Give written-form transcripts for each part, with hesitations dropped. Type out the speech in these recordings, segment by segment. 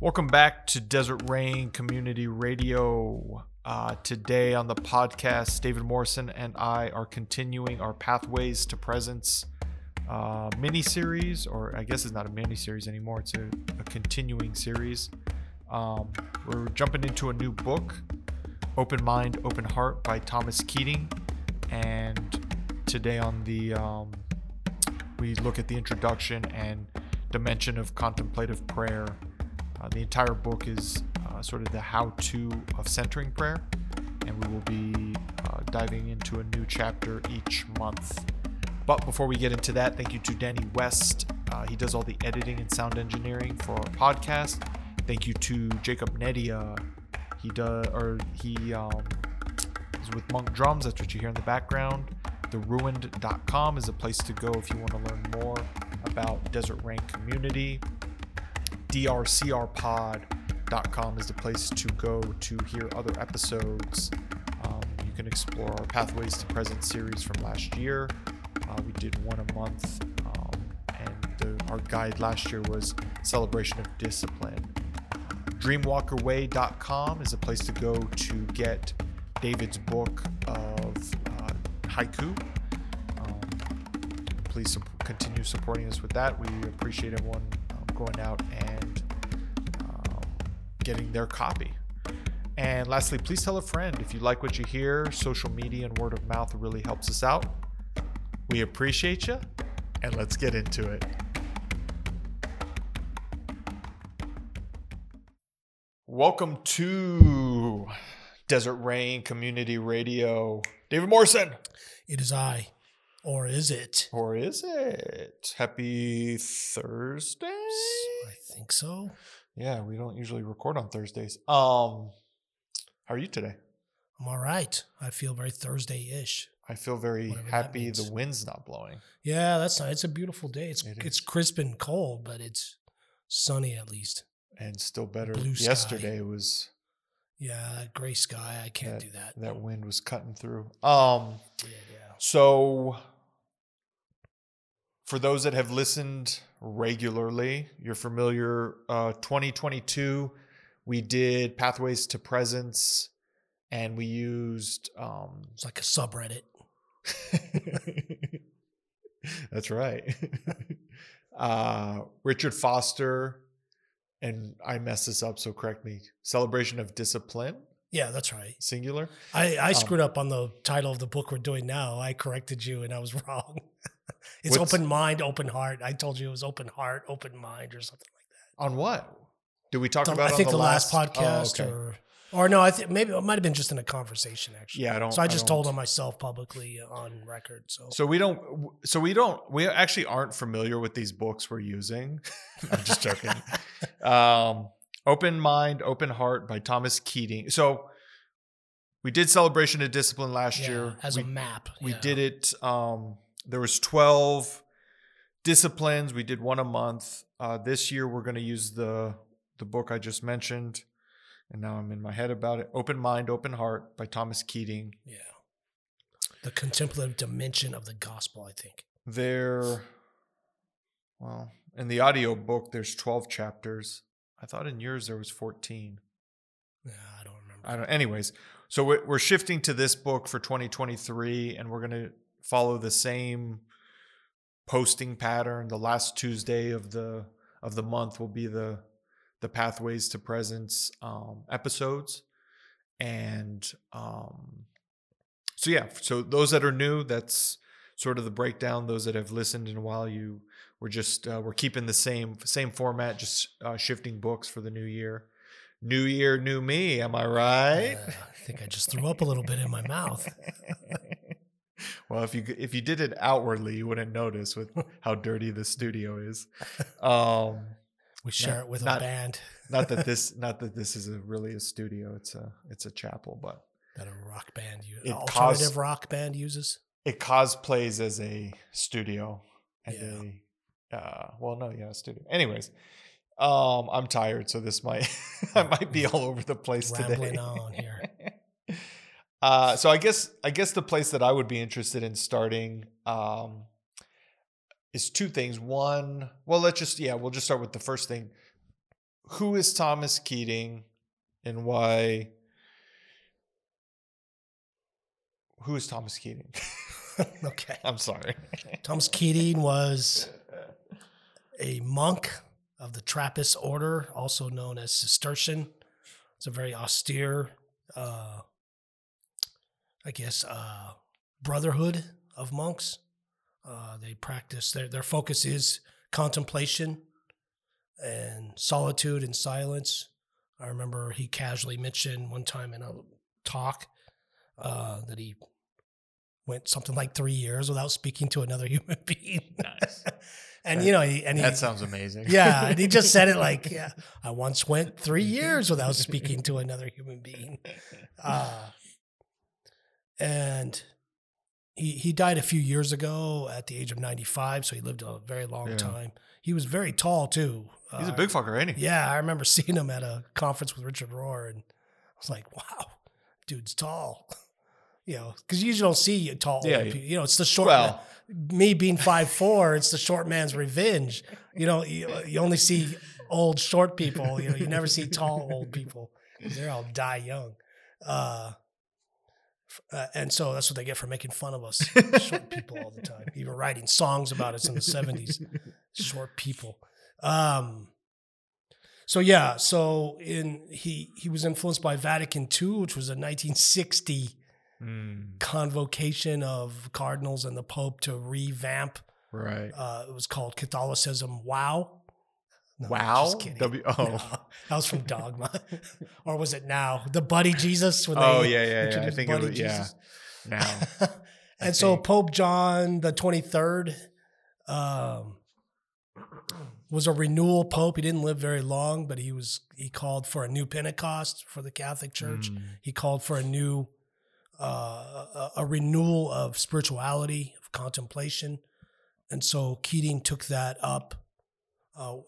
Welcome back to Desert Rain Community Radio. Today on the podcast, David Morrison and I are continuing our Pathways to Presence mini-series, or I guess it's not a mini-series anymore, it's a continuing series. We're jumping into a new book, Open Mind, Open Heart by Thomas Keating, and today on the we look at the introduction and dimension of contemplative prayer. The entire book is sort of the how-to of centering prayer, and we will be diving into a new chapter each month. But before we get into that, thank you to Danny West. He does all the editing and sound engineering for our podcast. Thank you to Jacob Nedia. He is with Monk Drums. That's what you hear in the background. Theruined.com is a place to go if you want to learn more about Desert Rain Community. DRCRpod.com is the place to go to hear other episodes. You can explore our Pathways to Presence series from last year. We did one a month, and our guide last year was Celebration of Discipline. Dreamwalkerway.com is a place to go to get David's book of haiku. Please continue supporting us with that. We appreciate everyone going out and getting their copy. And lastly, please tell a friend if you like what you hear. Social media and word of mouth really helps us out. We appreciate you, and let's get into it. Welcome to Desert Rain Community Radio. David Morrison. It is I. Or is it? Or is it? Happy Thursday? I think so. Yeah, we don't usually record on Thursdays. How are you today? I'm all right. I feel very Thursday-ish. I feel very happy the wind's not blowing. Yeah, that's nice. It's a beautiful day. It's crisp and cold, but it's sunny at least. And still better. Blue sky. Yesterday was... Yeah, gray sky. I can't do that. That wind was cutting through. It did, yeah. So... For those that have listened regularly, you're familiar, 2022, we did Pathways to Presence, and we used... it's like a subreddit. That's right. Richard Foster, and I messed this up, so correct me, Celebration of Discipline. Yeah, that's right. Singular. I screwed up on the title of the book we're doing now. I corrected you, and I was wrong. It's Open Mind, Open Heart. I told you it was Open Heart, Open Mind, or something like that. On what? Did we talk about it? I think the last podcast, oh, okay. or no, I think maybe it might have been just in a conversation actually. Yeah, I don't. So I just told on myself publicly on record. So we actually aren't familiar with these books we're using. I'm just joking. Open Mind, Open Heart by Thomas Keating. So we did Celebration of Discipline last year as a map. We did it. There was 12 disciplines. We did one a month. This year, we're going to use the book I just mentioned, and now I'm in my head about it. Open Mind, Open Heart by Thomas Keating. Yeah. The contemplative dimension of the gospel, I think. In the audio book, there's 12 chapters. I thought in yours there was 14. Yeah, I don't remember. Anyways, so we're shifting to this book for 2023, and we're going to follow the same posting pattern. The last Tuesday of the month will be the Pathways to Presence episodes. And so those that are new, that's sort of the breakdown. Those that have listened in a while, we're keeping the same format, just shifting books for the new year. New year, new me, am I right? I think I just threw up a little bit in my mouth. Well, if you did it outwardly, you wouldn't notice with how dirty the studio is. We share it with a band. not that this is really a studio. It's a chapel, but that a rock band, alternative rock band uses. It cosplays as a studio and a studio. Anyways, I'm tired, so this might I might be all over the place today. Rambling on here. So I guess the place that I would be interested in starting is two things. One, we'll just start with the first thing. who is Thomas Keating and why? Who is Thomas Keating? Okay. I'm sorry. Thomas Keating was a monk of the Trappist order, also known as Cistercian. It's a very austere, brotherhood of monks. They practice, their focus is contemplation and solitude and silence. I remember he casually mentioned one time in a talk that he went something like 3 years without speaking to another human being. Nice. And, that sounds amazing. Yeah. And he just said it like, yeah, I once went 3 years without speaking to another human being. And he died a few years ago at the age of 95. So he lived a very long time. He was very tall too. He's a big fucker, ain't he? Yeah. I remember seeing him at a conference with Richard Rohr and I was like, wow, dude's tall. Because you usually don't see tall old people. It's the short man. Me being 5'4", it's the short man's revenge. You only see old short people. You never see tall old people. They all die young. And so that's what they get for making fun of us, short people all the time. Even writing songs about us in the 70s, short people. He was influenced by Vatican II, which was a 1960 convocation of cardinals and the Pope to revamp. Right. It was called Catholicism. Wow. No, wow. Just kidding. No, that was from Dogma. Or was it Now? The Buddy Jesus. I think it was, Jesus. Yeah. Now. And so Pope John the 23rd was a renewal Pope. He didn't live very long, but he called for a new Pentecost for the Catholic Church. He called for a renewal of spirituality, of contemplation. And so Keating took that up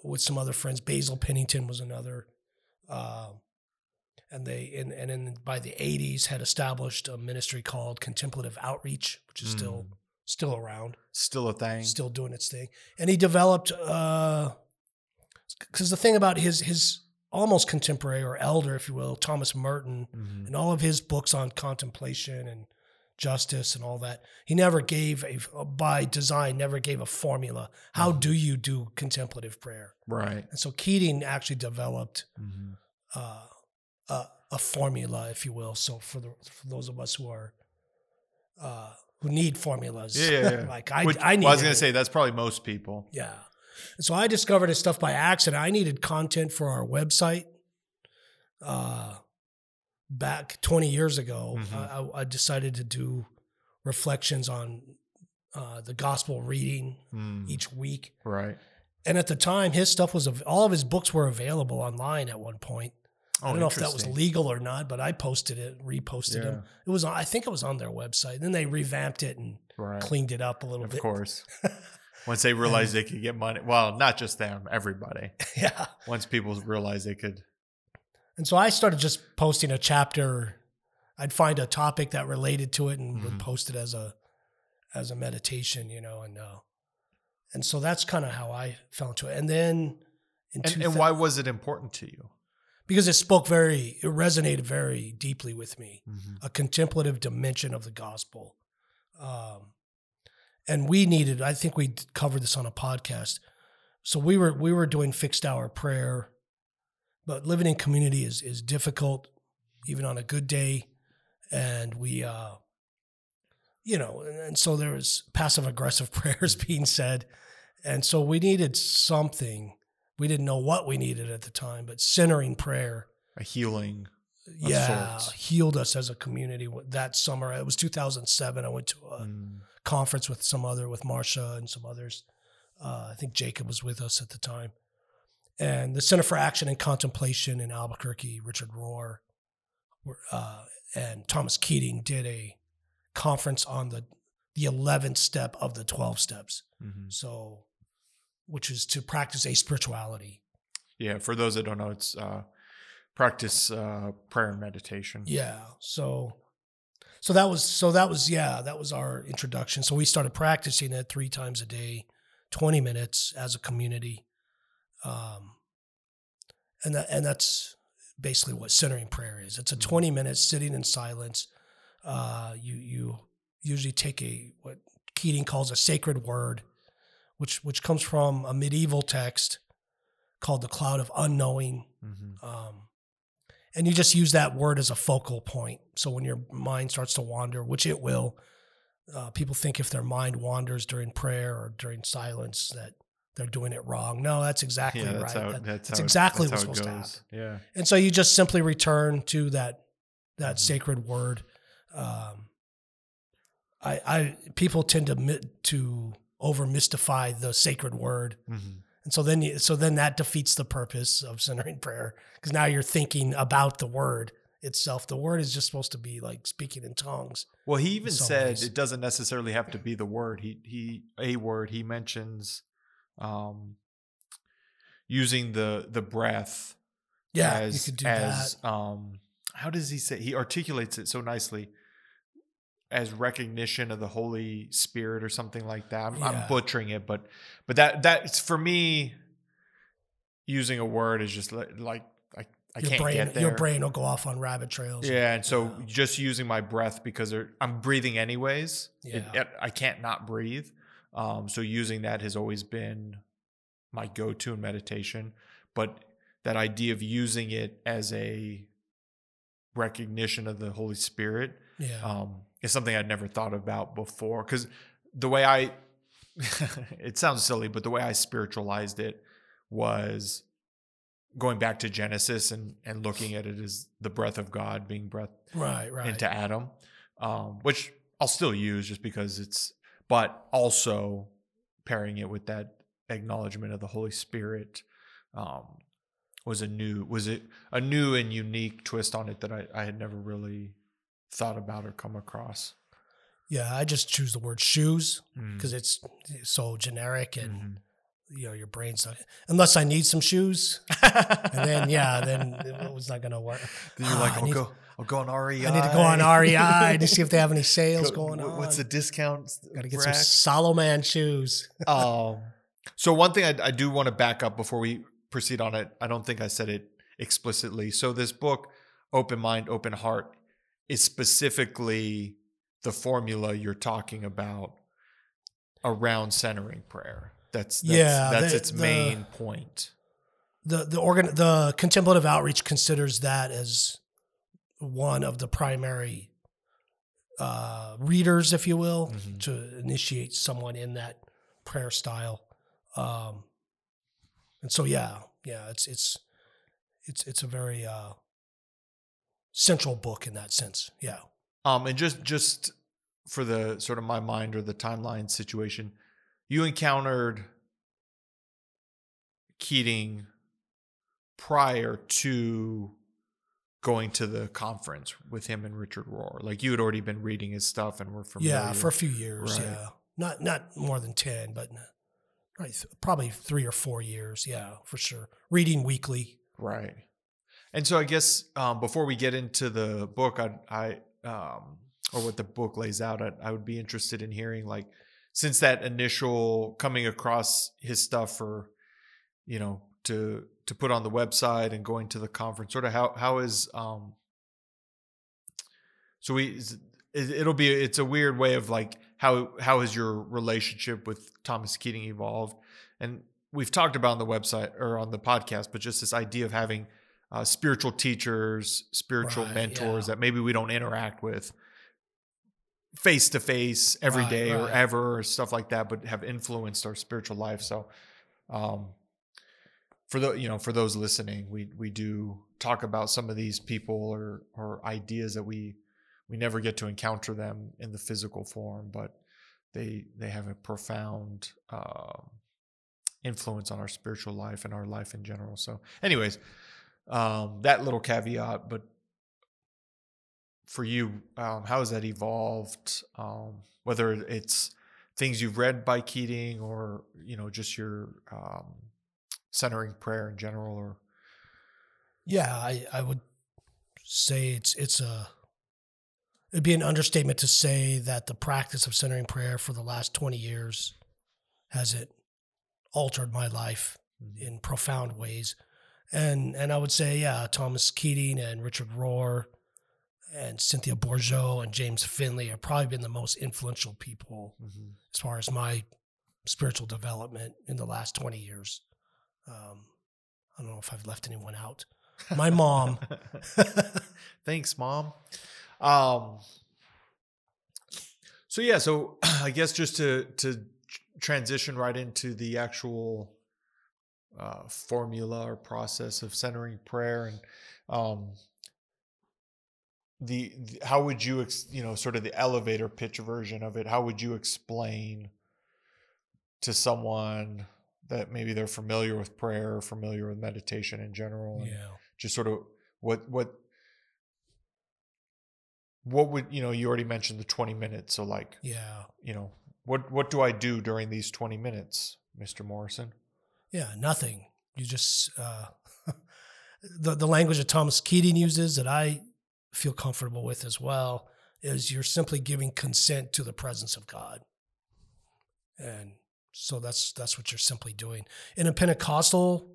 with some other friends. Basil Pennington was another. And then by the 80s had established a ministry called Contemplative Outreach, which is still around. Still a thing. Still doing its thing. And he developed, because the thing about his almost contemporary or elder, if you will, Thomas Merton, and all of his books on contemplation and justice and all that. He never gave by design, never gave a formula. How do you do contemplative prayer? Right. And so Keating actually developed a formula, if you will. So for those of us who are, who need formulas, like I need. Well, I was going to say that's probably most people. Yeah. So I discovered his stuff by accident. I needed content for our website back 20 years ago. I decided to do reflections on the gospel reading each week. Right. And at the time, his stuff was all of his books were available online at one point. I don't know if that was legal or not, but I posted it, reposted them. It was. I think it was on their website. Then they revamped it and cleaned it up a little bit. Of course. Once they realized they could get money. Well, not just them, everybody. Yeah. Once people realized they could. And so I started just posting a chapter. I'd find a topic that related to it and would post it as a meditation, and so that's kind of how I fell into it. And then and why was it important to you? Because it resonated very deeply with me. A contemplative dimension of the gospel. And we needed, I think we covered this on a podcast. So we were doing fixed hour prayer, but living in community is difficult, even on a good day. And we, and so there was passive aggressive prayers being said. And so we needed something. We didn't know what we needed at the time, but centering prayer. A healing. Yeah. Healed us as a community that summer. It was 2007. I went to a conference with Marsha and some others. I think Jacob was with us at the time. And the Center for Action and Contemplation in Albuquerque, Richard Rohr, and Thomas Keating did a conference on the 11th step of the 12 steps. So, which is to practice a spirituality. Yeah. For those that don't know, it's, practice prayer and meditation. Yeah. So that was our introduction. So we started practicing it 3 times a day, 20 minutes as a community. And that's basically what centering prayer is. It's a 20 minutes sitting in silence. You usually take what Keating calls a sacred word, which comes from a medieval text called the Cloud of Unknowing. Mm-hmm. And you just use that word as a focal point. So when your mind starts to wander, which it will, people think if their mind wanders during prayer or during silence that they're doing it wrong. No, that's exactly right. That's exactly what's supposed to happen. Yeah. And so you just simply return to that sacred word. People tend to over mystify the sacred word. Mm-hmm. And so then that defeats the purpose of centering prayer, because now you're thinking about the word itself. The word is just supposed to be like speaking in tongues. Well, he even said it doesn't necessarily have to be the word. He mentions using the breath. Yeah, you could do that. How does he say? He articulates it so nicely as recognition of the Holy Spirit or something like that. I'm butchering it, but that's for me. Using a word is just like I can't get there. Your brain will go off on rabbit trails. Yeah, and so just using my breath, because I'm breathing anyways. Yeah. I can't not breathe. So using that has always been my go-to in meditation. But that idea of using it as a recognition of the Holy Spirit is something I'd never thought about before. Because the way it sounds silly, but the way I spiritualized it was going back to Genesis and looking at it as the breath of God being breathed into Adam, which I'll still use just because but also pairing it with that acknowledgement of the Holy Spirit was a new and unique twist on it that I had never really thought about or come across. Yeah, I just choose the word shoes because it's so generic and your brain's not, unless I need some shoes, and then it was not going to work. Then you're like, I'll go on REI. I need to go on REI to see if they have any sales going on. What's the discount? Got to get some Salomon shoes. So one thing I do want to back up before we proceed on it. I don't think I said it explicitly. So this book, Open Mind, Open Heart, is specifically the formula you're talking about around centering prayer. That's its main point. The Contemplative Outreach considers that as one of the primary readers, if you will, to initiate someone in that prayer style. And so, it's a very central book in that sense. Yeah. And just for the sort of my mind or the timeline situation. You encountered Keating prior to going to the conference with him and Richard Rohr. Like you had already been reading his stuff and were familiar. Yeah, for a few years. Right. Yeah, not more than 10, but probably 3 or 4 years. Yeah, for sure. Reading weekly. Right. And so I guess before we get into the book, or what the book lays out, I would be interested in hearing like. Since that initial coming across his stuff for, to put on the website and going to the conference, sort of how is, it's a weird way of like, how has your relationship with Thomas Keating evolved? And we've talked about on the website or on the podcast, but just this idea of having spiritual teachers, spiritual mentors that maybe we don't interact with face-to-face every day or ever or stuff like that, but have influenced our spiritual life. So for those listening, we do talk about some of these people or ideas that we never get to encounter them in the physical form, but they have a profound influence on our spiritual life and our life in general. So anyways, that little caveat, but for you, how has that evolved? Whether it's things you've read by Keating or, just your centering prayer in general or. Yeah, I would say it'd be an understatement to say that the practice of centering prayer for the last 20 years hasn't altered my life in profound ways. And I would say, yeah, Thomas Keating and Richard Rohr and Cynthia Bourgeault and James Finley have probably been the most influential people as far as my spiritual development in the last 20 years. I don't know if I've left anyone out. My mom. Thanks, Mom. So I guess just to transition right into the actual formula or process of centering prayer and how would you, sort of the elevator pitch version of it, how would you explain to someone that maybe they're familiar with prayer, or familiar with meditation in general, and just sort of what would, you already mentioned the 20 minutes. So what do I do during these 20 minutes, Mr. Morrison? Yeah, nothing. You just, the language that Thomas Keating uses that I feel comfortable with as well is you're simply giving consent to the presence of God. And so that's what you're simply doing. In a Pentecostal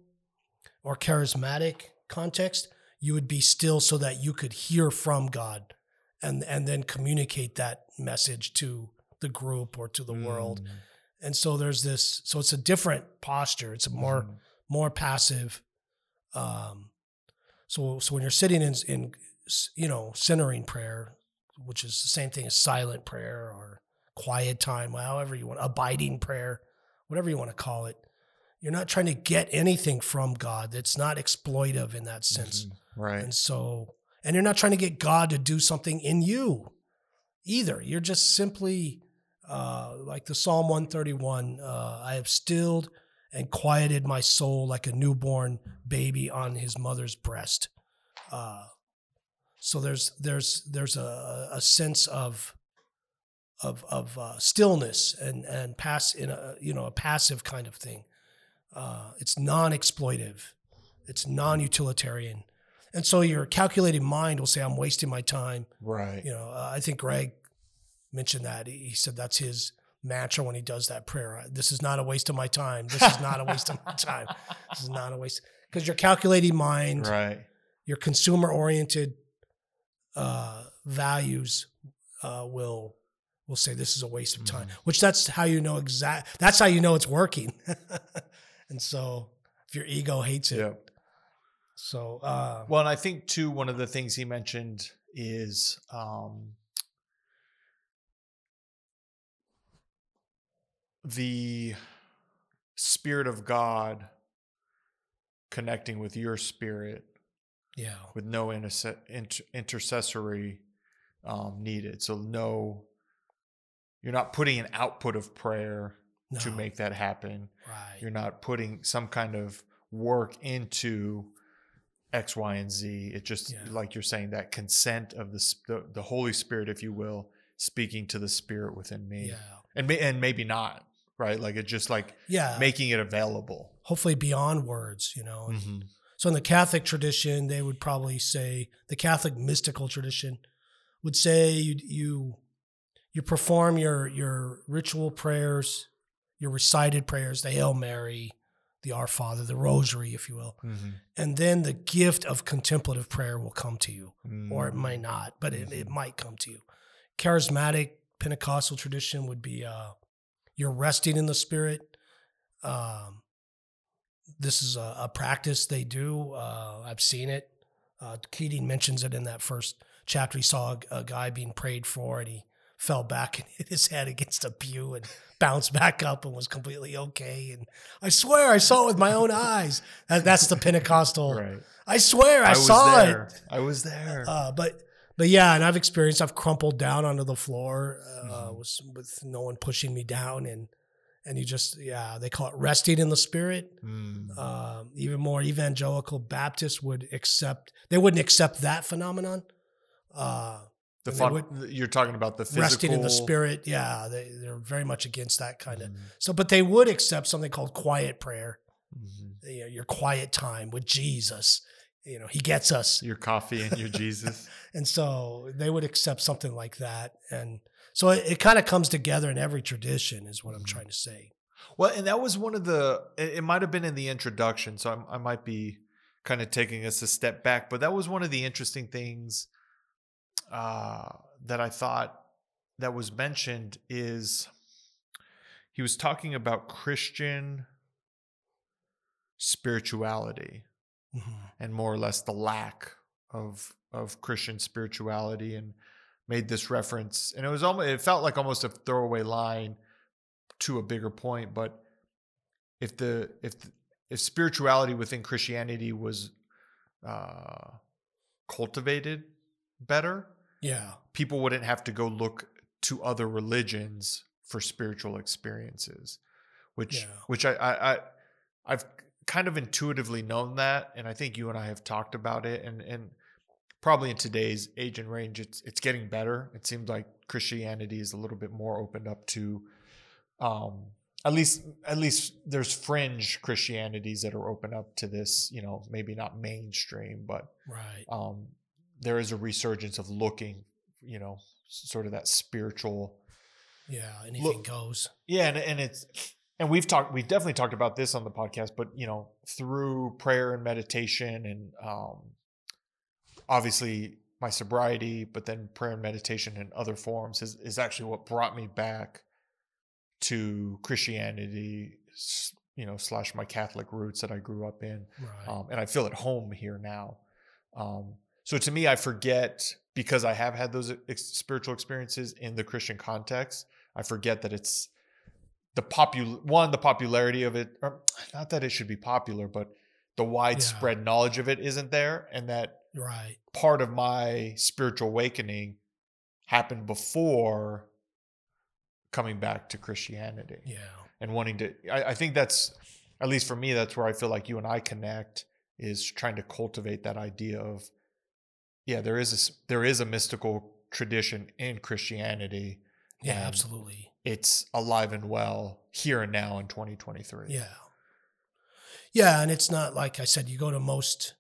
or charismatic context, you would be still so that you could hear from God and then communicate that message to the group or to the world. And so there's this, so it's a different posture. It's a more passive. So when you're sitting in centering prayer, which is the same thing as silent prayer or quiet time, however you want, abiding prayer, whatever you want to call it, you're not trying to get anything from God. That's not exploitive in that sense. Right. And you're not trying to get God to do something in you either. You're just simply, like the Psalm 131, I have stilled and quieted my soul like a newborn baby on his mother's breast. So there's a sense of stillness and pass in a passive kind of thing. It's non-exploitive, it's non-utilitarian, and so your calculated mind will say, "I'm wasting my time." Right. I think Greg mentioned that. He said that's his mantra when he does that prayer. This is not a waste of my time. This is not a waste of my time. This is not a waste, because your calculating mind, right? Your consumer-oriented values will say this is a waste of time, which that's how you know it's working. And so if your ego hates it. Yep. So, and I think too, one of the things he mentioned is, the Spirit of God connecting with your spirit. Yeah. With no intercessory needed. So you're not putting an output of prayer to make that happen. Right. You're not putting some kind of work into X, Y, and Z. It just, like you're saying, that consent of the Holy Spirit, if you will, speaking to the spirit within me. Yeah. And maybe not, right? Like it's just like making it available. Hopefully beyond words, Mm-hmm. So in the Catholic tradition, they would probably say, the Catholic mystical tradition would say you perform your ritual prayers, your recited prayers, the Hail Mary, the Our Father, the Rosary, if you will. Mm-hmm. And then the gift of contemplative prayer will come to you, or it might not, but it might come to you. Charismatic Pentecostal tradition would be you're resting in the Spirit. This is a practice they do. I've seen it. Keating mentions it in that first chapter. He saw a guy being prayed for, and he fell back and hit his head against a pew and bounced back up and was completely okay. And I swear I saw it with my own eyes. That's the Pentecostal. Right. I swear I saw it. I was there. But yeah, and I've crumpled down onto the floor with no one pushing me down. And you just, they call it resting in the Spirit. Mm. Even more evangelical Baptists wouldn't accept that phenomenon. You're talking about the physical. Resting in the Spirit. Yeah. They're very much against that kind of. So, but they would accept something called quiet prayer. Mm-hmm. Your quiet time with Jesus. He gets us. Your coffee and your Jesus. And so they would accept something like that. And so it kind of comes together in every tradition is what I'm trying to say. Well, and that was it might have been in the introduction. So I might be kind of taking us a step back. But that was one of the interesting things that I thought that was mentioned is he was talking about Christian spirituality and more or less the lack of Christian spirituality, and made this reference. And it was almost, it felt like almost a throwaway line to a bigger point. But if spirituality within Christianity was cultivated better, people wouldn't have to go look to other religions for spiritual experiences, which I've kind of intuitively known that, and I think you and I have talked about it, and probably in today's age and range, it's getting better. It seems like Christianity is a little bit more opened up to, at least there's fringe Christianities that are open up to this, you know, maybe not mainstream, but there is a resurgence of looking, you know, sort of that spiritual. Anything goes. And we've definitely talked about this on the podcast, but, you know, through prayer and meditation and, obviously my sobriety, but then prayer and meditation in other forms is actually what brought me back to Christianity, you know, / my Catholic roots that I grew up in. And I feel at home here now. So to me, I forget, because I have had those spiritual experiences in the Christian context, I forget that it's the popularity of it, or not that it should be popular, but the widespread knowledge of it isn't there. And that part of my spiritual awakening happened before coming back to Christianity. And wanting to, I think that's, at least for me, that's where I feel like you and I connect, is trying to cultivate that idea of, there is a mystical tradition in Christianity. Absolutely. It's alive and well here and now in 2023. Yeah, and it's not, like I said, you go to most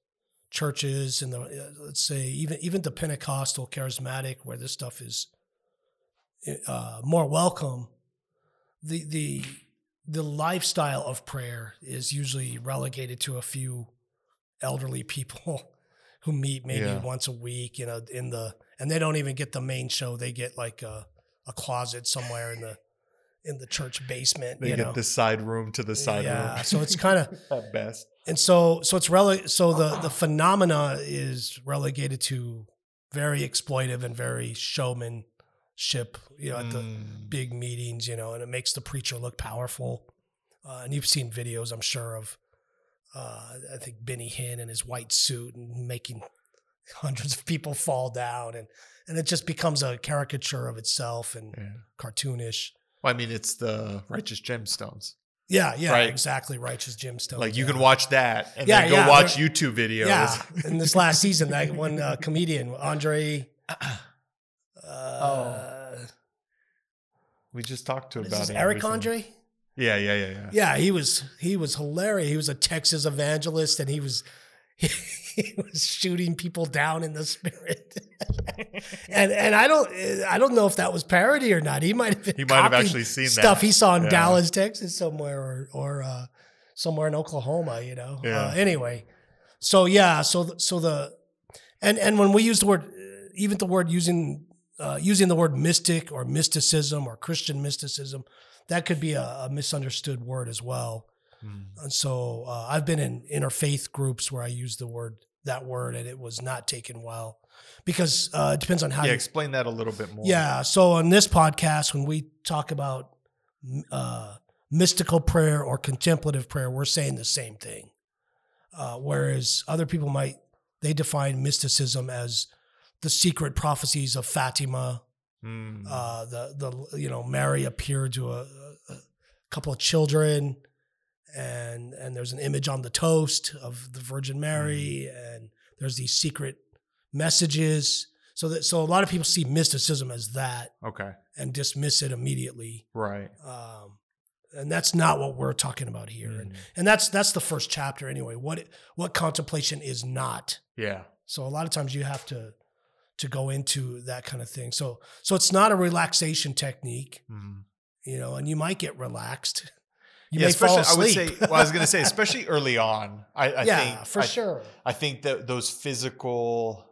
churches and let's say even the Pentecostal charismatic, where this stuff is more welcome. The lifestyle of prayer is usually relegated to a few elderly people who meet maybe once a week, you know, and they don't even get the main show. They get like a closet somewhere in the church basement. They get the side room to the side room. So it's kind of at best. And so it's the phenomena is relegated to very exploitive and very showmanship, you know, at the big meetings, you know, and it makes the preacher look powerful. And you've seen videos, I'm sure, of I think Benny Hinn in his white suit and making hundreds of people fall down, and it just becomes a caricature of itself and cartoonish. Well, I mean, it's the Righteous Gemstones. Right? Exactly, Righteous Gemstones. Like you can watch that and then go watch YouTube videos. In this last season, that one comedian, Andre. We just talked to him about it. Eric recently. Andre? Yeah. Yeah, he was hilarious. He was a Texas evangelist, and he was shooting people down in the spirit. and I don't know if that was parody or not. He might have actually seen stuff that he saw in Dallas, Texas, somewhere, or somewhere in Oklahoma. You know. Anyway, so when we use the word, even the word using the word mystic or mysticism or Christian mysticism, that could be a misunderstood word as well. And so I've been in interfaith groups where I used that word, and it was not taken well, because it depends on how you explain that a little bit more. So on this podcast, when we talk about mystical prayer or contemplative prayer, we're saying the same thing. Whereas other people they define mysticism as the secret prophecies of Fatima. Mary appeared to a couple of children, and there's an image on the toast of the Virgin Mary, and there's these secret messages. So a lot of people see mysticism as that, and dismiss it immediately, right? And that's not what we're talking about here, and that's the first chapter anyway. What contemplation is not, So a lot of times you have to go into that kind of thing. So it's not a relaxation technique, you know, and you might get relaxed. You may fall asleep. I was going to say, especially early on, I think, for sure. I think that those physical,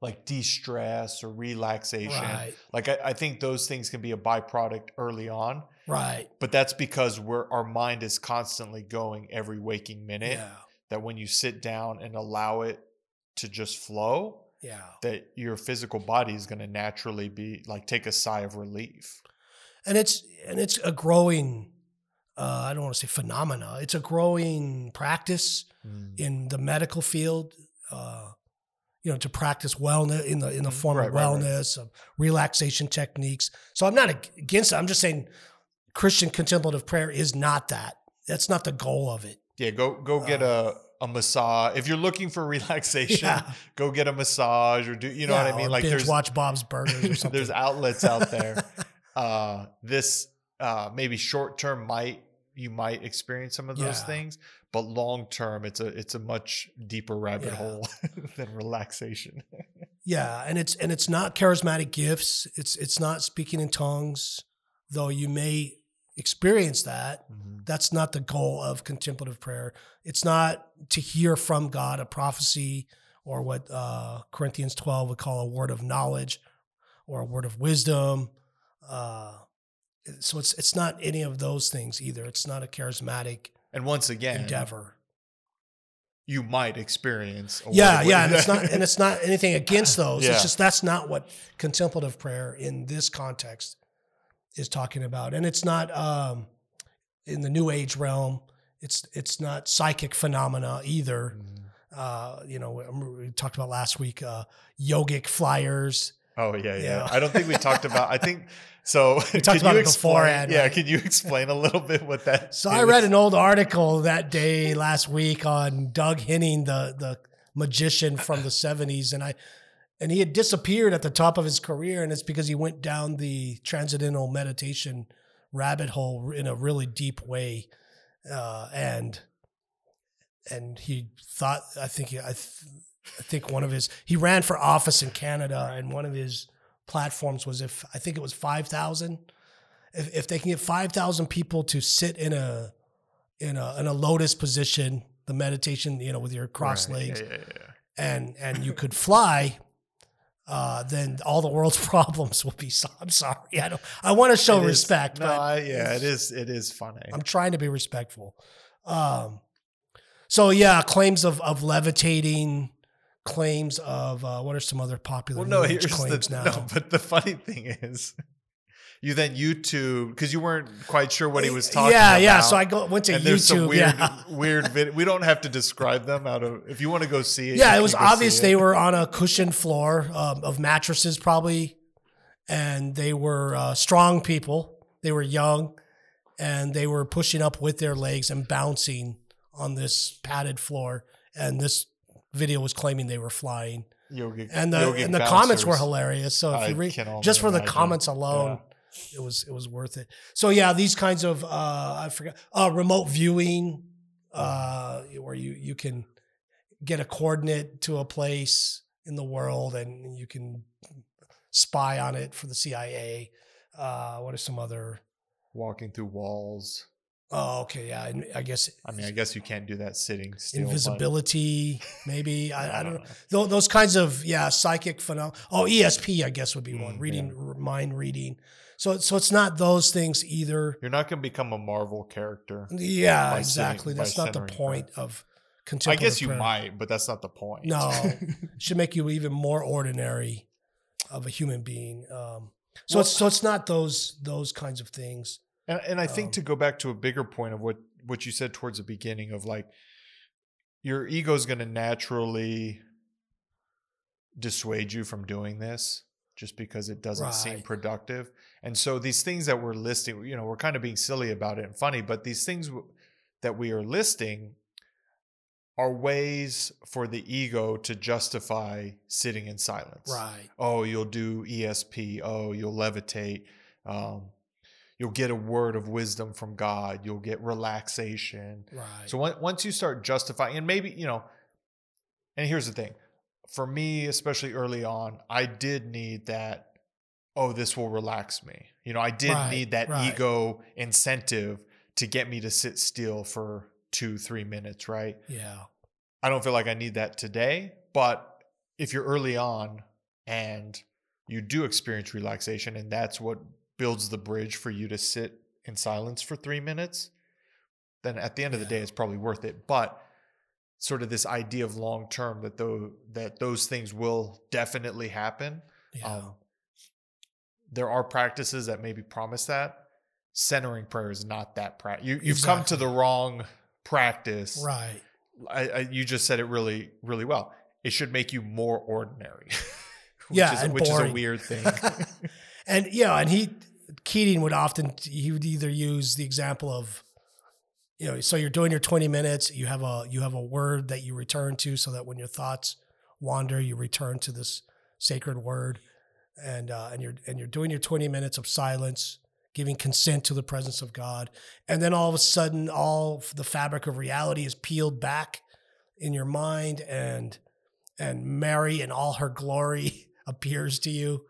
like de-stress or relaxation, right. Like I think those things can be a byproduct early on. Right. But that's because our mind is constantly going every waking minute. Yeah. That when you sit down and allow it to just flow, yeah, that your physical body is going to naturally be like take a sigh of relief. And it's a growing, I don't want to say phenomena. It's a growing practice in the medical field, to practice wellness in the form of wellness, of relaxation techniques. So I'm not against it. I'm just saying Christian contemplative prayer is not that. That's not the goal of it. Yeah, go get a massage. If you're looking for relaxation, go get a massage or do, you know what I mean? Like binge watch Bob's Burgers or something. There's outlets out there. Maybe short-term you might experience some of those things, but long-term it's a much deeper rabbit hole than relaxation. And it's not charismatic gifts. It's not speaking in tongues, though you may experience that. Mm-hmm. That's not the goal of contemplative prayer. It's not to hear from God a prophecy or what Corinthians 12 would call a word of knowledge or a word of wisdom. So it's not any of those things either. It's not a charismatic and once again endeavor. You might experience and it's not anything against those. Yeah. It's just that's not what contemplative prayer in this context is talking about. And it's not in the New Age realm. It's not psychic phenomena either. Mm. We talked about last week yogic flyers. Oh yeah. I don't think we talked about. I think so. We talked about it beforehand. Yeah, right? Can you explain a little bit what that? So is? I read an old article last week on Doug Henning, the magician from the 70s, and he had disappeared at the top of his career, and it's because he went down the transcendental meditation rabbit hole in a really deep way, and he thought I think one of his, he ran for office in Canada, and one of his platforms was I think it was 5,000. If they can get 5,000 people to sit in a lotus position, the meditation, with your crossed legs, and you could fly, then all the world's problems will be solved. I'm sorry, I want to show respect. It is funny. I'm trying to be respectful. Claims of levitating. Claims of what are some other popular claims now? No, but the funny thing is, you then YouTube because you weren't quite sure what he was talking about. Yeah, so I went to YouTube. There's some weird video. We don't have to describe them if you want to go see it. Yeah, it was obvious they were on a cushioned floor of mattresses probably, and they were strong people. They were young, and they were pushing up with their legs and bouncing on this padded floor, and this video was claiming they were flying. Yogic, and the comments were hilarious. So if you read just for the comments alone, it was worth it. So these kinds of remote viewing, where you can get a coordinate to a place in the world and you can spy on it for the CIA. What are some other walking through walls? Oh, okay. Yeah. I guess you can't do that sitting still. Invisibility, maybe. I don't know. Those kinds of, psychic phenomena. Oh, ESP, I guess, would be one. Mind reading. So it's not those things either. You're not going to become a Marvel character. Yeah, exactly. That's not the point of contemplative prayer. I guess you might, but that's not the point. No. It should make you even more ordinary of a human being. It's not those kinds of things. And I think to go back to a bigger point of what you said towards the beginning of like your ego is going to naturally dissuade you from doing this just because it doesn't seem productive. And so these things that we're listing, we're kind of being silly about it and funny, but these things that we are listing are ways for the ego to justify sitting in silence. Right. Oh, you'll do ESP. Oh, you'll levitate. You'll get a word of wisdom from God. You'll get relaxation. Right. So once you start justifying, and maybe, and here's the thing. For me, especially early on, I did need that, this will relax me. I did need that ego incentive to get me to sit still for 2-3 minutes, right? Yeah. I don't feel like I need that today, but if you're early on and you do experience relaxation and that's what builds the bridge for you to sit in silence for 3 minutes, then at the end of the day, it's probably worth it. But sort of this idea of long-term that those things will definitely happen. Yeah. There are practices that maybe promise that. Centering prayer is not that practice. You've exactly. come to the wrong practice. Right. You just said it really, really well. It should make you more ordinary, which is a weird thing. And yeah, and Keating would often, he would either use the example of, you know, so you're doing your 20 minutes, you have a word that you return to so that when your thoughts wander, you return to this sacred word. And you're doing your 20 minutes of silence, giving consent to the presence of God. And then all of a sudden, all the fabric of reality is peeled back in your mind, and Mary in all her glory appears to you.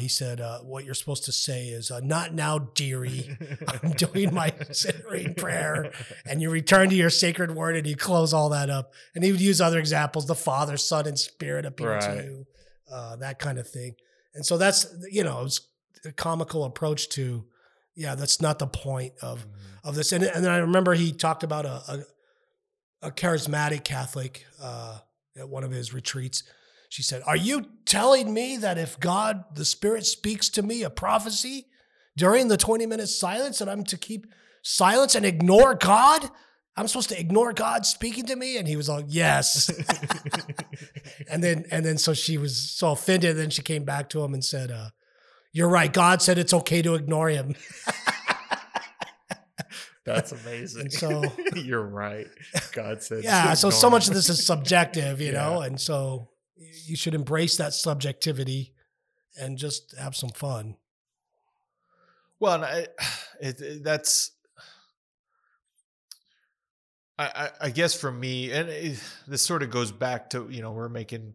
He said, what you're supposed to say is, not now, dearie, I'm doing my centering prayer. And you return to your sacred word and you close all that up. And he would use other examples, the Father, Son, and Spirit appear to you, that kind of thing. And so that's, you know, it's a comical approach to, that's not the point of this. And then I remember he talked about a charismatic Catholic at one of his retreats. She said, "Are you telling me that if God, the Spirit, speaks to me a prophecy during the 20-minute silence that I'm to keep silence and ignore God? I'm supposed to ignore God speaking to me?" And he was like, "Yes." and then so she was so offended. And then she came back to him and said, "You're right. God said it's okay to ignore him." That's amazing. And so you're right. God said, yeah. So much of this is subjective, you know, and so. You should embrace that subjectivity and just have some fun. Well, and I guess for me, and this sort of goes back to, you know, we're making,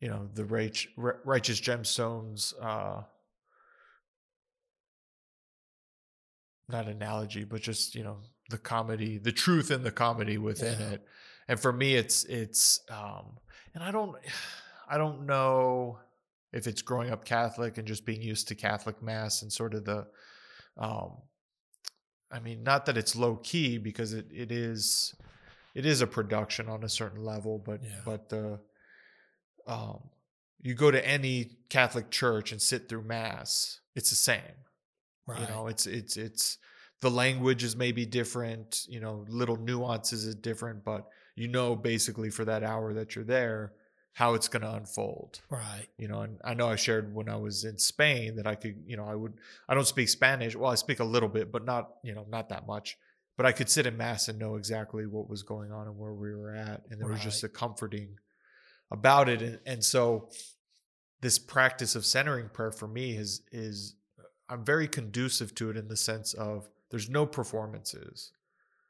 you know, the Righteous Gemstones, not analogy, but just, you know, the comedy, the truth in the comedy within it. And for me, it's and I don't know if it's growing up Catholic and just being used to Catholic Mass and sort of the, I mean, not that it's low key, because it is a production on a certain level, but the, you go to any Catholic church and sit through Mass, it's the same, right? You know, it's the language is maybe different, you know, little nuances is different, but you know, basically for that hour that you're there, how it's going to unfold. Right. You know, and I know I shared when I was in Spain that I could, you know, I don't speak Spanish. Well, I speak a little bit, but not that much, but I could sit in Mass and know exactly what was going on and where we were at. And there was just a comforting about it. And so this practice of centering prayer for me is I'm very conducive to it in the sense of there's no performances.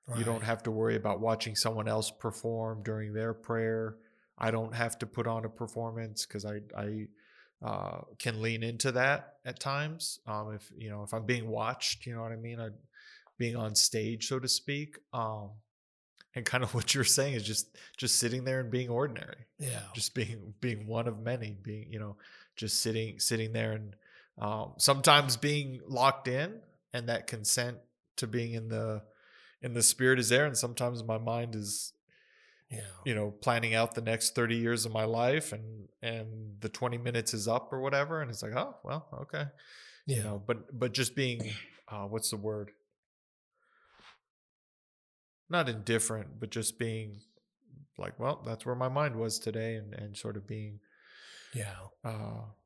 Right. You don't have to worry about watching someone else perform during their prayer. I don't have to put on a performance because I can lean into that at times. If you know, if I'm being watched, you know what I mean? I'm being on stage, so to speak. And kind of what you're saying is just sitting there and being ordinary. Yeah. Just being one of many. Being, you know, just sitting there and sometimes being locked in, and that consent to being in the Spirit is there. And sometimes my mind is, you know, planning out the next 30 years of my life and the 20 minutes is up or whatever. And it's like, oh, well, okay. Yeah. You know, but just being, what's the word? Not indifferent, but just being like, well, that's where my mind was today. And sort of being,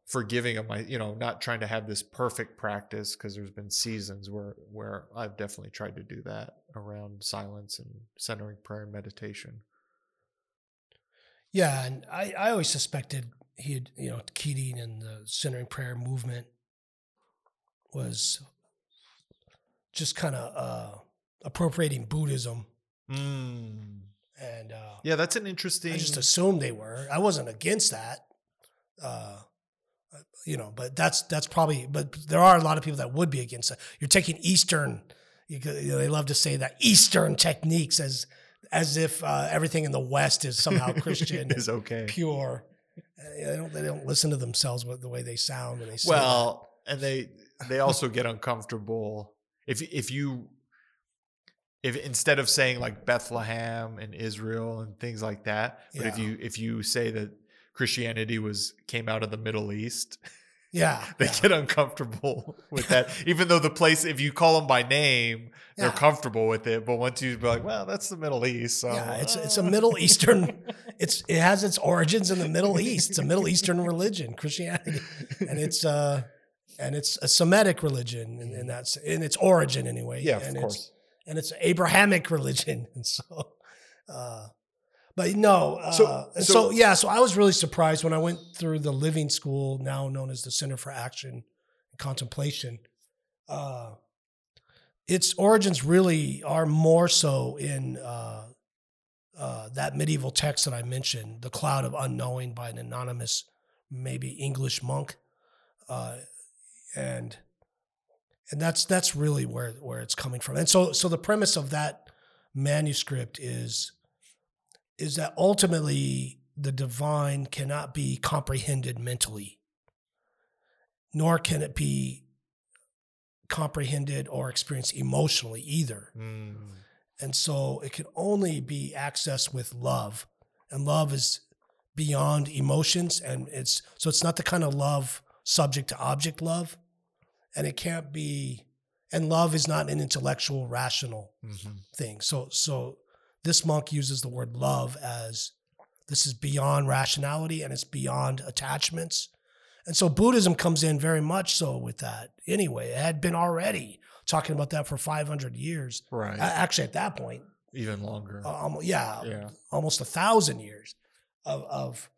forgiving of my, you know, not trying to have this perfect practice, because there's been seasons where I've definitely tried to do that around silence and centering prayer and meditation. Yeah, and I always suspected he had, you know, Keating and the centering prayer movement was just kind of appropriating Buddhism. And yeah, that's an interesting. I just assumed they were. I wasn't against that. You know, but that's probably, but there are a lot of people that would be against that. You're taking Eastern, they love to say that Eastern techniques as if everything in the West is somehow Christian is okay, pure. They don't listen to themselves with the way they sound when they say that. And they also get uncomfortable if instead of saying like Bethlehem and Israel and things like that, but if you say that Christianity came out of the Middle East, they get uncomfortable with that. Even though the place, if you call them by name, they're comfortable with it. But once you be like, well, that's the Middle East. So. Yeah, it's a Middle Eastern. It has its origins in the Middle East. It's a Middle Eastern religion, Christianity, and it's a Semitic religion, and that's in its origin anyway. Yeah, and of course. It's an Abrahamic religion, and so. So I was really surprised when I went through the Living School, now known as the Center for Action and Contemplation. Its origins really are more so in that medieval text that I mentioned, The Cloud of Unknowing by an anonymous, maybe English monk. And that's really where it's coming from. And so the premise of that manuscript is that ultimately the divine cannot be comprehended mentally, nor can it be comprehended or experienced emotionally either. Mm. And so it can only be accessed with love, and love is beyond emotions. And it's not the kind of love subject to object love, and it can't be, and love is not an intellectual, rational thing. So this monk uses the word love as this is beyond rationality and it's beyond attachments. And so Buddhism comes in very much so with that anyway. It had been already talking about that for 500 years. Right. Actually, at that point. Even longer. Almost 1,000 years of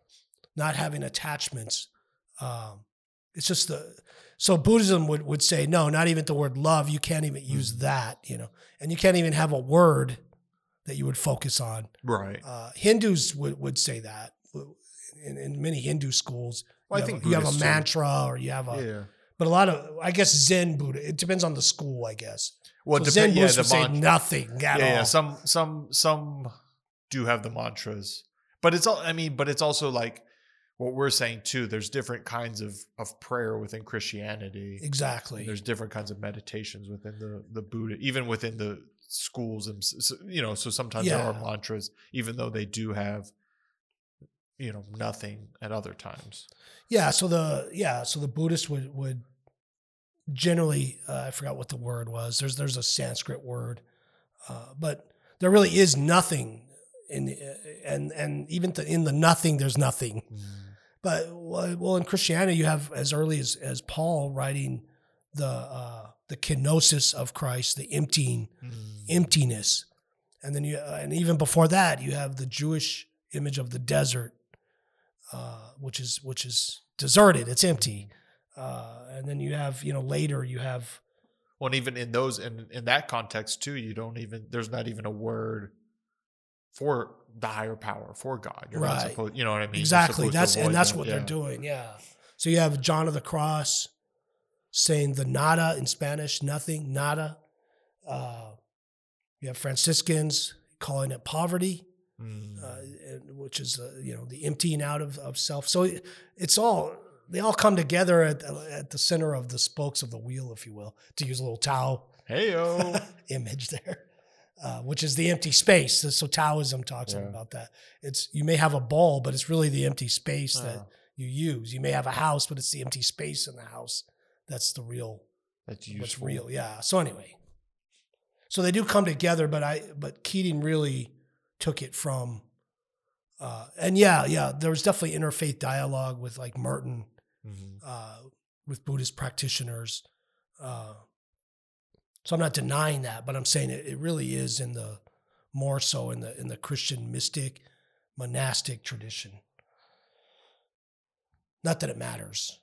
not having attachments. It's just so Buddhism would say, no, not even the word love. You can't even use that, and you can't even have a word that you would focus on. Right. Hindus would say that in many Hindu schools. Well, I think you have a mantra or you have a, but a lot of, I guess, Zen Buddha, it depends on the school, I guess. Well, so Zen Buddhists would say nothing at all. Yeah, some do have the mantras, but it's also like what we're saying too, there's different kinds of prayer within Christianity. Exactly. There's different kinds of meditations within the Buddha, even within the schools, and so sometimes there are mantras, even though they do have nothing at other times. So the Buddhists would generally I forgot what the word was. There's a Sanskrit word, but there really is nothing in the, and even in the nothing there's nothing. But in Christianity you have as early as Paul writing the kenosis of Christ, the emptiness. And then and even before that, you have the Jewish image of the desert, which is deserted. It's empty. And then you have, later you have. Well, and even in those, in that context too, there's not even a word for the higher power, for God. You're right. Not supposed, you know what I mean? Exactly. That's what they're doing. Yeah. So you have John of the Cross, saying the nada in Spanish, nothing, nada. You have Franciscans calling it poverty, which is the emptying out of self. So they all come together at the center of the spokes of the wheel, if you will, to use a little Tao image there, which is the empty space. So Taoism talks about that. You may have a bowl, but it's really the empty space that you use. You may have a house, but it's the empty space in the house. That's the real. That's useful. What's real, yeah. So anyway, so they do come together, but Keating really took it from, there was definitely interfaith dialogue with like Merton, with Buddhist practitioners. So I'm not denying that, but I'm saying it really is more so in the Christian mystic, monastic tradition. Not that it matters.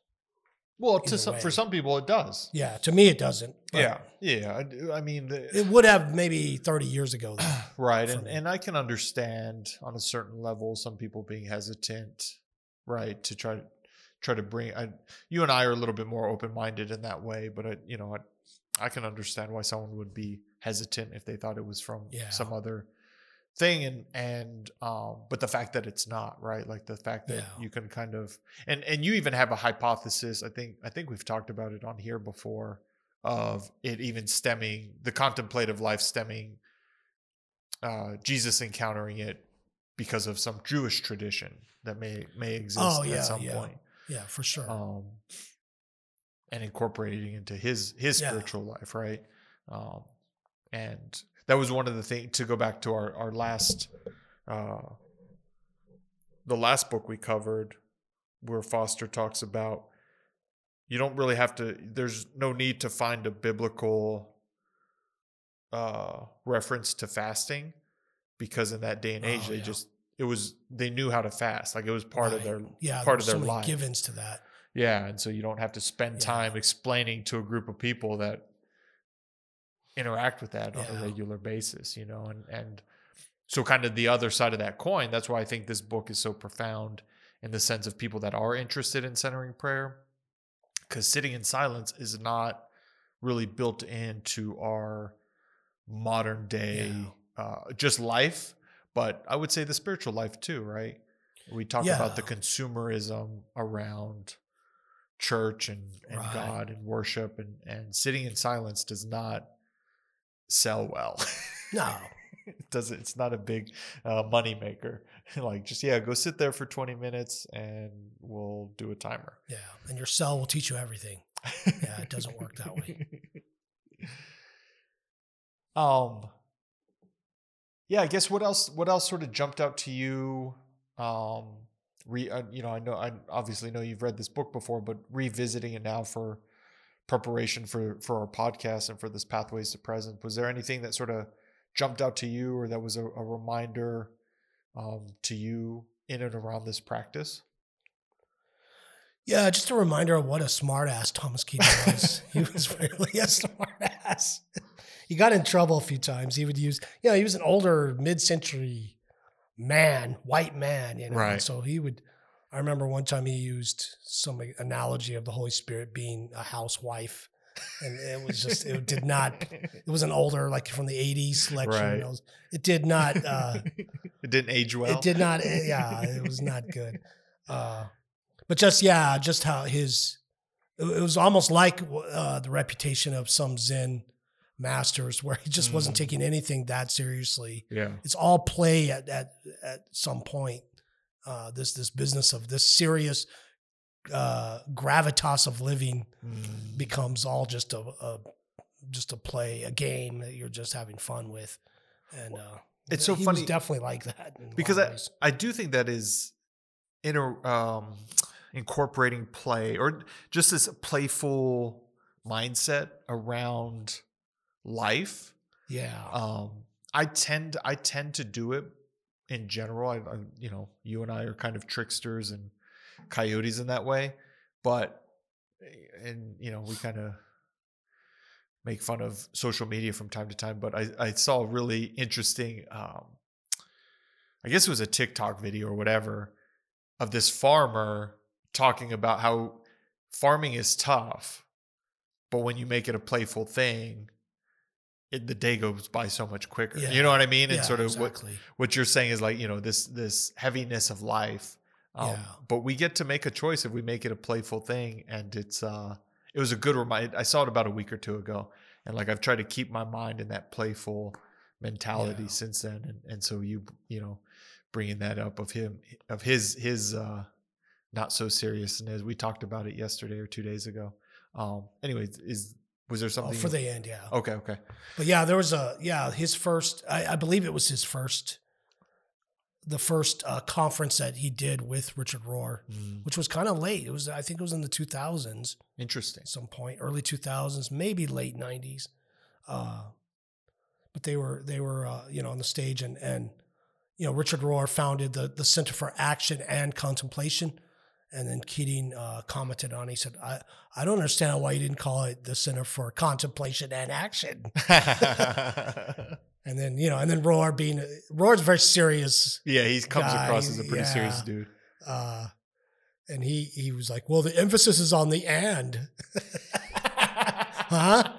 Well, for some people, it does. Yeah, to me, it doesn't. It would have maybe 30 years ago. Though, right, and I can understand on a certain level some people being hesitant, right, to try to bring. You and I are a little bit more open-minded in that way, but I can understand why someone would be hesitant if they thought it was from some other thing. But the fact that it's not, right? Like the fact that you can kind of, and you even have a hypothesis. I think we've talked about it on here before, of it even stemming, the contemplative life stemming, Jesus encountering it because of some Jewish tradition that may exist at some point. Yeah, for sure. And incorporating into his spiritual life, right? And that was one of the things, to go back to our last, the last book we covered, where Foster talks about, you don't really have to, there's no need to find a biblical reference to fasting, because in that day and age, they knew how to fast. Like it was part of their, part of their life. Givens to that. Yeah. And so you don't have to spend time explaining to a group of people that interact with that on a regular basis, you know? And so kind of the other side of that coin, that's why I think this book is so profound in the sense of people that are interested in centering prayer. Because sitting in silence is not really built into our modern day, just life, but I would say the spiritual life too, right? We talk about the consumerism around church and God and worship, and sitting in silence does not sell well. No. It's not a big money maker. Like just, go sit there for 20 minutes and we'll do a timer. Yeah. And your cell will teach you everything. Yeah. It doesn't work that way. I guess what else sort of jumped out to you? I obviously know you've read this book before, but revisiting it now for preparation for our podcast and for this Pathways to Presence, was there anything that sort of jumped out to you, or that was a reminder to you in and around this practice? Yeah, just a reminder of what a smart ass Thomas Keating was. He was really a smart ass. He got in trouble a few times. He would use, he was an older mid-century man, white man, Right. And so he would, I remember one time he used some analogy of the Holy Spirit being a housewife. And it was just, it was an older, like from the 80s selection. Right. It didn't age well. It did not. Yeah. It was not good. But just how it was almost like the reputation of some Zen masters, where he just wasn't taking anything that seriously. Yeah. It's all play at some point, this business of this serious, gravitas of living becomes all just a play, a game that you're just having fun with. And it's so funny. Was definitely like that. Because I do think that is incorporating play, or just this playful mindset around life. Yeah. I tend to do it in general. I you and I are kind of tricksters and coyotes in that way, but we kind of make fun of social media from time to time, but I saw a really interesting I guess it was a TikTok video or whatever, of this farmer talking about how farming is tough, but when you make it a playful thing, the day goes by so much quicker. Yeah. You know what I mean? Yeah, and sort of exactly. what you're saying is like, this heaviness of life. But we get to make a choice if we make it a playful thing. And it's, it was a good reminder. I saw it about a week or two ago, and like, I've tried to keep my mind in that playful mentality since then. And so you bringing that up of him, of his not so seriousness, we talked about it yesterday or 2 days ago. Was there something for the end? Yeah. Okay. But there was his first, I believe it was his first, the first conference that he did with Richard Rohr, which was kind of late. I think it was in the 2000s. Interesting. At some point, early 2000s, maybe late 90s. But they were on the stage, and Richard Rohr founded the Center for Action and Contemplation. And then Keating commented on, he said, I don't understand why you didn't call it the Center for Contemplation and Action. And then, Rohr Rohr's very serious. Yeah, he comes across as a pretty serious dude. And he was like, well, the emphasis is on the and. Huh?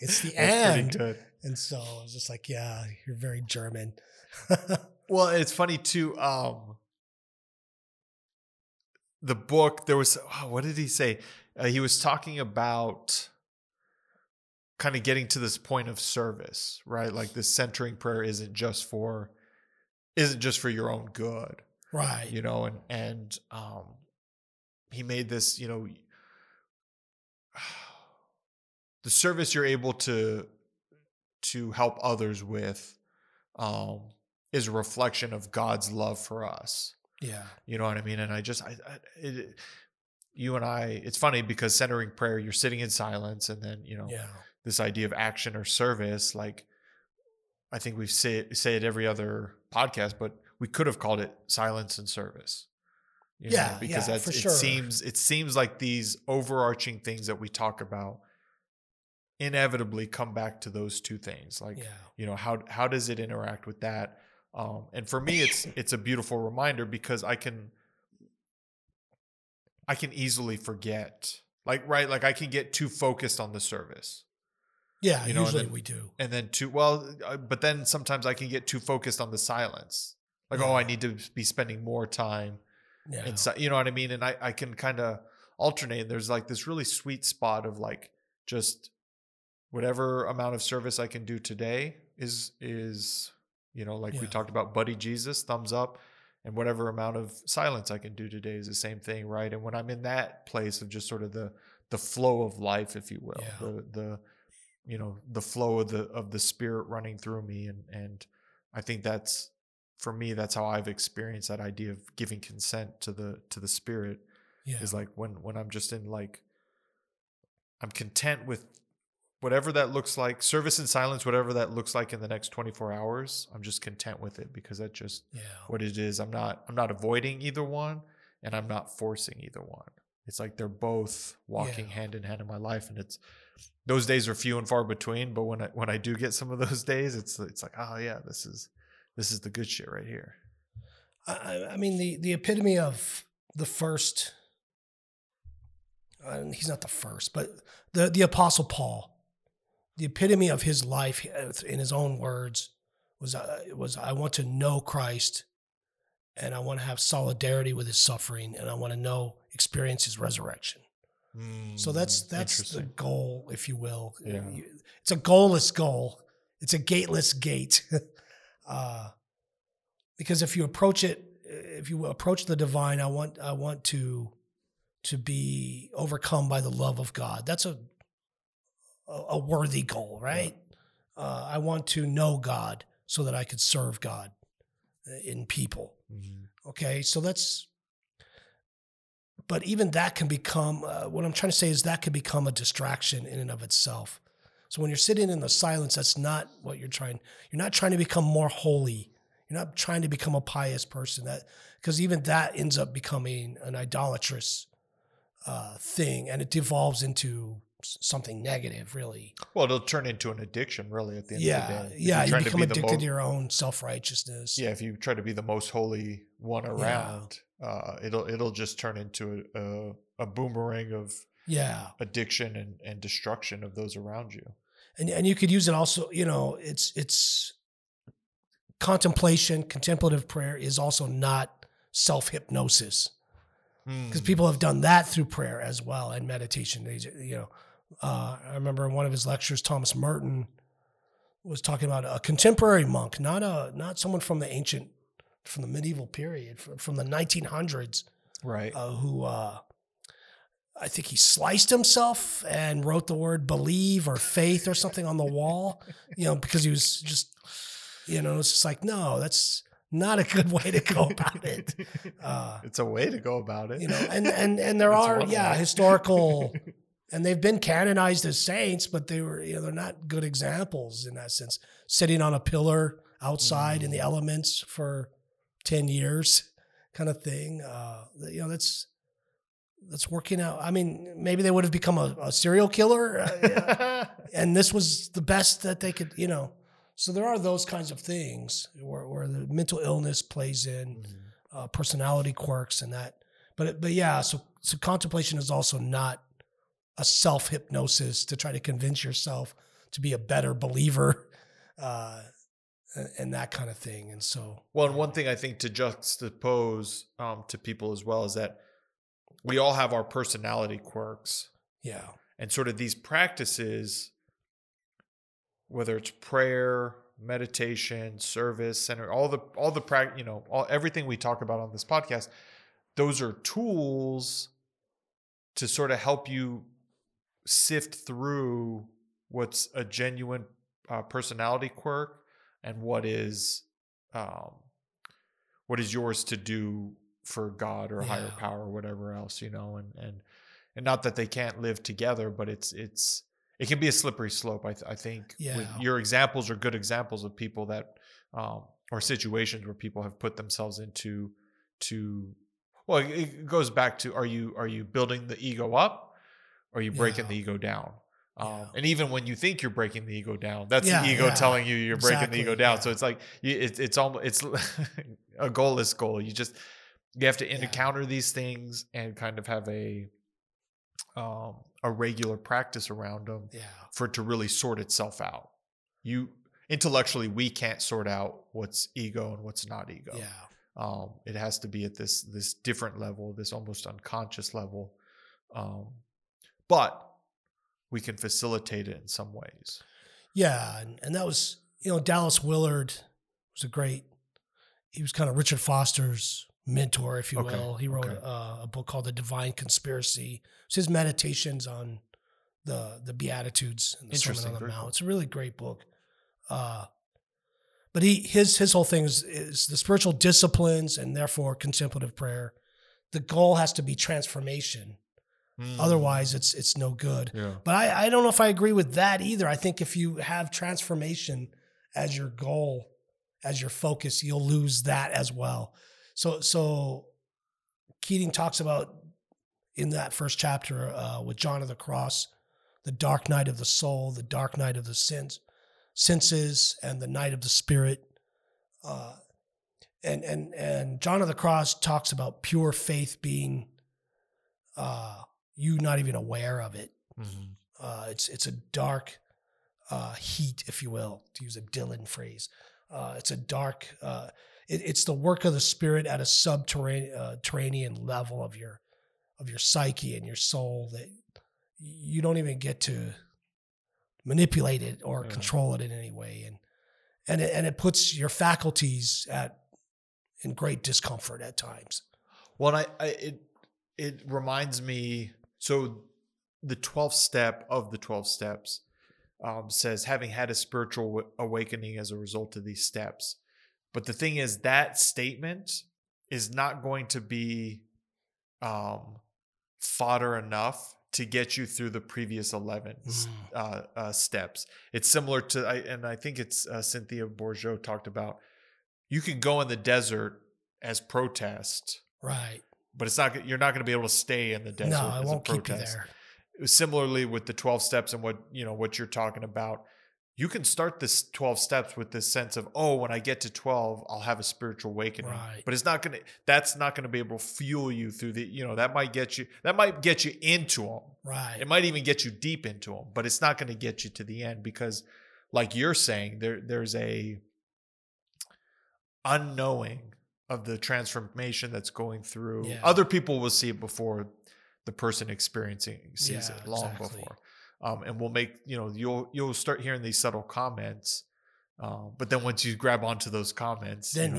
It's the and. That's pretty good. And so I was just like, yeah, you're very German. Well, it's funny too. The book, there was, what did he say? He was talking about kind of getting to this point of service, right? Like this centering prayer isn't just for your own good. Right. You know, and he made this, you know, the service you're able to help others with is a reflection of God's love for us. Yeah. You know what I mean? And you and I, it's funny because centering prayer, you're sitting in silence and then, you know, this idea of action or service, like I think we say it every other podcast, but we could have called it silence and service. You know, because that's, for sure. It seems like these overarching things that we talk about inevitably come back to those two things. Like, you know, how does it interact with that? And for me, it's a beautiful reminder because I can easily forget, like, right. Like I can get too focused on the service. Yeah. You know, usually we do. And then but then sometimes I can get too focused on the silence. Like, I need to be spending more time. Yeah. And so, you know what I mean? And I can kind of alternate. There's like this really sweet spot of like, just whatever amount of service I can do today is, you know, like we talked about Buddy Jesus, thumbs up, and whatever amount of silence I can do today is the same thing, right? And when I'm in that place of just sort of the flow of life, if you will, the you know, the flow of the Spirit running through me, and I think that's, for me, that's how I've experienced that idea of giving consent to the Spirit, is like when I'm just in, like, I'm content with whatever that looks like, service and silence, whatever that looks like in the next 24 hours, I'm just content with it because that's just what it is. I'm not avoiding either one, and I'm not forcing either one. It's like they're both walking hand in hand in my life, and it's, those days are few and far between. But when I do get some of those days, it's like, oh yeah, this is the good shit right here. I mean, the epitome of the first. He's not the first, but the Apostle Paul. The epitome of his life, in his own words, was I want to know Christ, and I want to have solidarity with his suffering, and I want to experience his resurrection. So that's the goal, if you will. Yeah. It's a goalless goal. It's a gateless gate. Because if you approach the divine, I want to be overcome by the love of God. That's a worthy goal, right? Yeah. I want to know God so that I could serve God in people. Mm-hmm. Okay, so but even that can become, what I'm trying to say is that can become a distraction in and of itself. So when you're sitting in the silence, that's not what you're not trying to become more holy. You're not trying to become a pious person, because even that ends up becoming an idolatrous thing, and it devolves into something negative, really. Well, it'll turn into an addiction, really, at the end of the day. Yeah, you become addicted to your own self-righteousness. Yeah, if you try to be the most holy one around, it'll just turn into a boomerang of addiction and destruction of those around you. And you could use it also, you know, it's contemplation, contemplative prayer is also not self-hypnosis. Because people have done that through prayer as well and meditation. They, you know, I remember in one of his lectures, Thomas Merton was talking about a contemporary monk, not someone from the medieval period, from the 1900s, right? Who I think he sliced himself and wrote the word believe or faith or something on the wall, you know, because he was just, you know, it's just like, no, that's not a good way to go about it. It's a way to go about it. You know, and there are, historical, and they've been canonized as saints, but they were, you know, they're not good examples in that sense. Sitting on a pillar outside in the elements for 10 years kind of thing. You know, that's working out. I mean, maybe they would have become a serial killer and this was the best that they could, you know. So there are those kinds of things where the mental illness plays in, personality quirks and that. So contemplation is also not a self-hypnosis to try to convince yourself to be a better believer and that kind of thing. And so, well, and one thing I think to juxtapose to people as well is that we all have our personality quirks. Yeah. And sort of these practices, whether it's prayer, meditation, service, and all everything we talk about on this podcast, those are tools to sort of help you sift through what's a genuine personality quirk and what is yours to do for God or higher power or whatever else, and not that they can't live together, but it can be a slippery slope. I think your examples are good examples of people that, or situations where people have put themselves into, well, it goes back to, are you building the ego up or are you breaking the ego down? And even when you think you're breaking the ego down, that's the ego telling you you're breaking the ego down. Yeah. So it's like, it's almost a goalless goal. You have to encounter these things and kind of have a regular practice around them for it to really sort itself out. Intellectually, we can't sort out what's ego and what's not ego. Yeah. It has to be at this different level, this almost unconscious level. But we can facilitate it in some ways. Yeah. And that was, Dallas Willard was he was kind of Richard Foster's mentor, if you will. He wrote a book called The Divine Conspiracy. It's his meditations on the Beatitudes and the Sermon on the Mount. Cool. It's a really great book. But his whole thing is the spiritual disciplines and therefore contemplative prayer. The goal has to be transformation. Otherwise, it's no good. Yeah. But I don't know if I agree with that either. I think if you have transformation as your goal, as your focus, you'll lose that as well. So Keating talks about in that first chapter with John of the Cross, the dark night of the soul, the dark night of the senses, and the night of the spirit. And John of the Cross talks about pure faith being you not even aware of it. Mm-hmm. It's a dark heat, if you will, to use a Dylan phrase. It's a dark... It's the work of the spirit at a subterranean level of your psyche and your soul that you don't even get to manipulate it or control it in any way, and it puts your faculties in great discomfort at times. Well, it reminds me. So the 12th step of the 12 steps says, having had a spiritual awakening as a result of these steps. But the thing is, that statement is not going to be fodder enough to get you through the previous 11 steps. It's similar to, and I think it's Cynthia Bourgeault talked about, you can go in the desert as protest, right? But you're not going to be able to stay in the desert. No, it won't keep you there. Similarly, with the 12 steps and what you're talking about. You can start this 12 steps with this sense of, when I get to 12, I'll have a spiritual awakening, right. But that's not going to be able to fuel you through the, that might get you into them. Right. It might even get you deep into them, but it's not going to get you to the end because like you're saying, there's a unknowing of the transformation that's going through. Yeah. Other people will see it before the person experiencing sees it before. And we'll make, you'll start hearing these subtle comments. But then once you grab onto those comments. Then,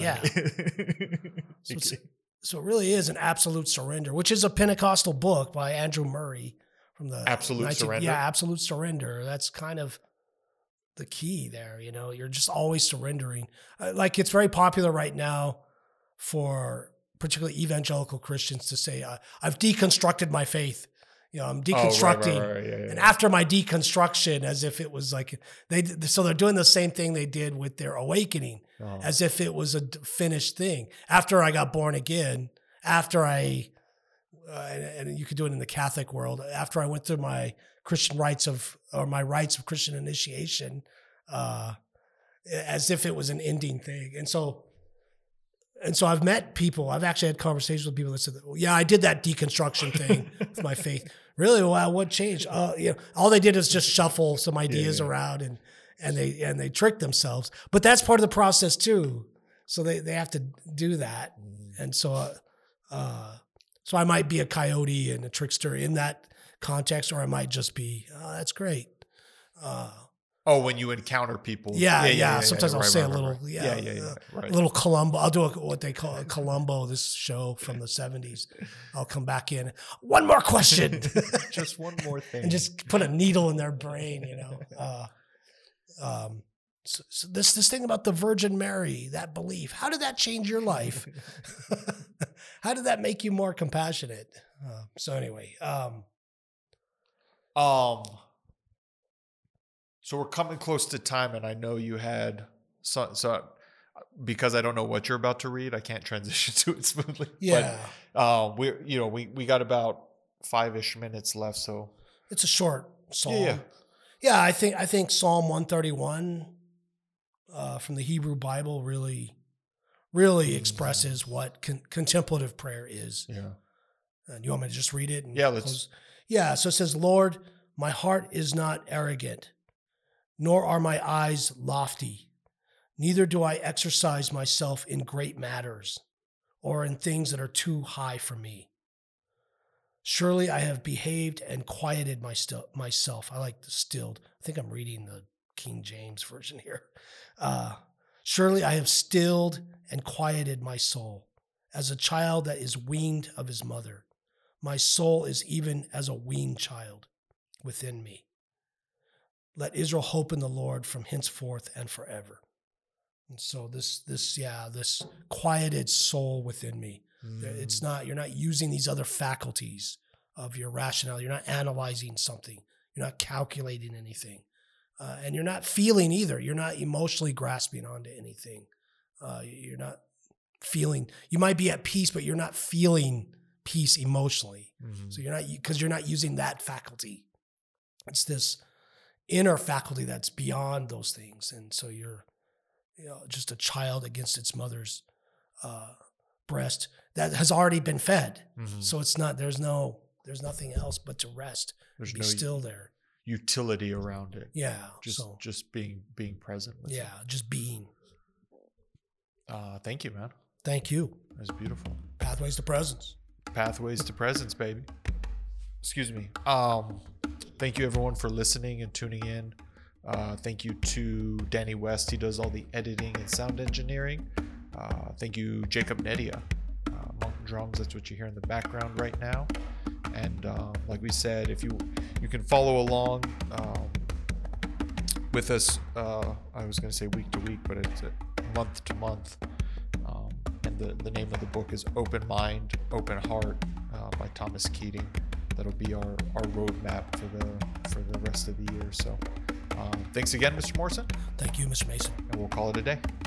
so it really is an absolute surrender, which is a Pentecostal book by Andrew Murray from the Surrender. Yeah, Absolute Surrender. That's kind of the key there. You're just always surrendering. Like it's very popular right now for particularly evangelical Christians to say, I've deconstructed my faith. I'm deconstructing. Oh, right. Yeah. And after my deconstruction, as if it was like they're doing the same thing they did with their awakening, as if it was a finished thing. After I got born again, and you could do it in the Catholic world, after I went through my my rites of Christian initiation, as if it was an ending thing. And so I've actually had conversations with people that said, I did that deconstruction thing with my faith. Really, what changed? All they did is just shuffle some ideas around and and they trick themselves. But that's part of the process too. So they have to do that. And so so I might be a coyote and a trickster in that context, or I might just be, oh, that's great. When you encounter people. Yeah. Sometimes I'll say a little Columbo. I'll do what they call a Columbo, this show from the 70s. I'll come back in. One more question. Just one more thing. And just put a needle in their brain, you know. So this thing about the Virgin Mary, that belief, how did that change your life? How did that make you more compassionate? So we're coming close to time, and I know you had so because I don't know what you're about to read, I can't transition to it smoothly. Yeah, but, we got about 5-ish minutes left, so it's a short psalm. Yeah, I think Psalm 131 from the Hebrew Bible really expresses what contemplative prayer is. Yeah, and you want me to just read it? And let's. Yeah, so it says, "Lord, my heart is not arrogant, nor are my eyes lofty. Neither do I exercise myself in great matters or in things that are too high for me. Surely I have behaved and quieted myself. I like the stilled. I think I'm reading the King James version here. Surely I have stilled and quieted my soul as a child that is weaned of his mother. My soul is even as a weaned child within me. Let Israel hope in the Lord from henceforth and forever." And so this quieted soul within me. It's not, you're not using these other faculties of your rationality. You're not analyzing something. You're not calculating anything. And you're not feeling either. You're not emotionally grasping onto anything. You're not feeling, you might be at peace, but you're not feeling peace emotionally. Mm-hmm. So because you're not using that faculty. It's this inner faculty that's beyond those things, and so you're just a child against its mother's breast that has already been fed. Mm-hmm. So it's not there's nothing else but to rest. There's no still there utility around it. Yeah, just being present with it. Just being. Thank you, man. Thank you. That was beautiful. Pathways to Presence. Pathways to Presence, baby. Excuse me. Thank you, everyone, for listening and tuning in. Thank you to Danny West. He does all the editing and sound engineering. Thank you, Jacob Nedia. Monk Drums, that's what you hear in the background right now. And like we said, if you can follow along with us, I was going to say week to week, but it's month to month. And the name of the book is Open Mind, Open Heart by Thomas Keating. That'll be our roadmap for the rest of the year. So thanks again, Mr. Morrison. Thank you, Mr. Mason. And we'll call it a day.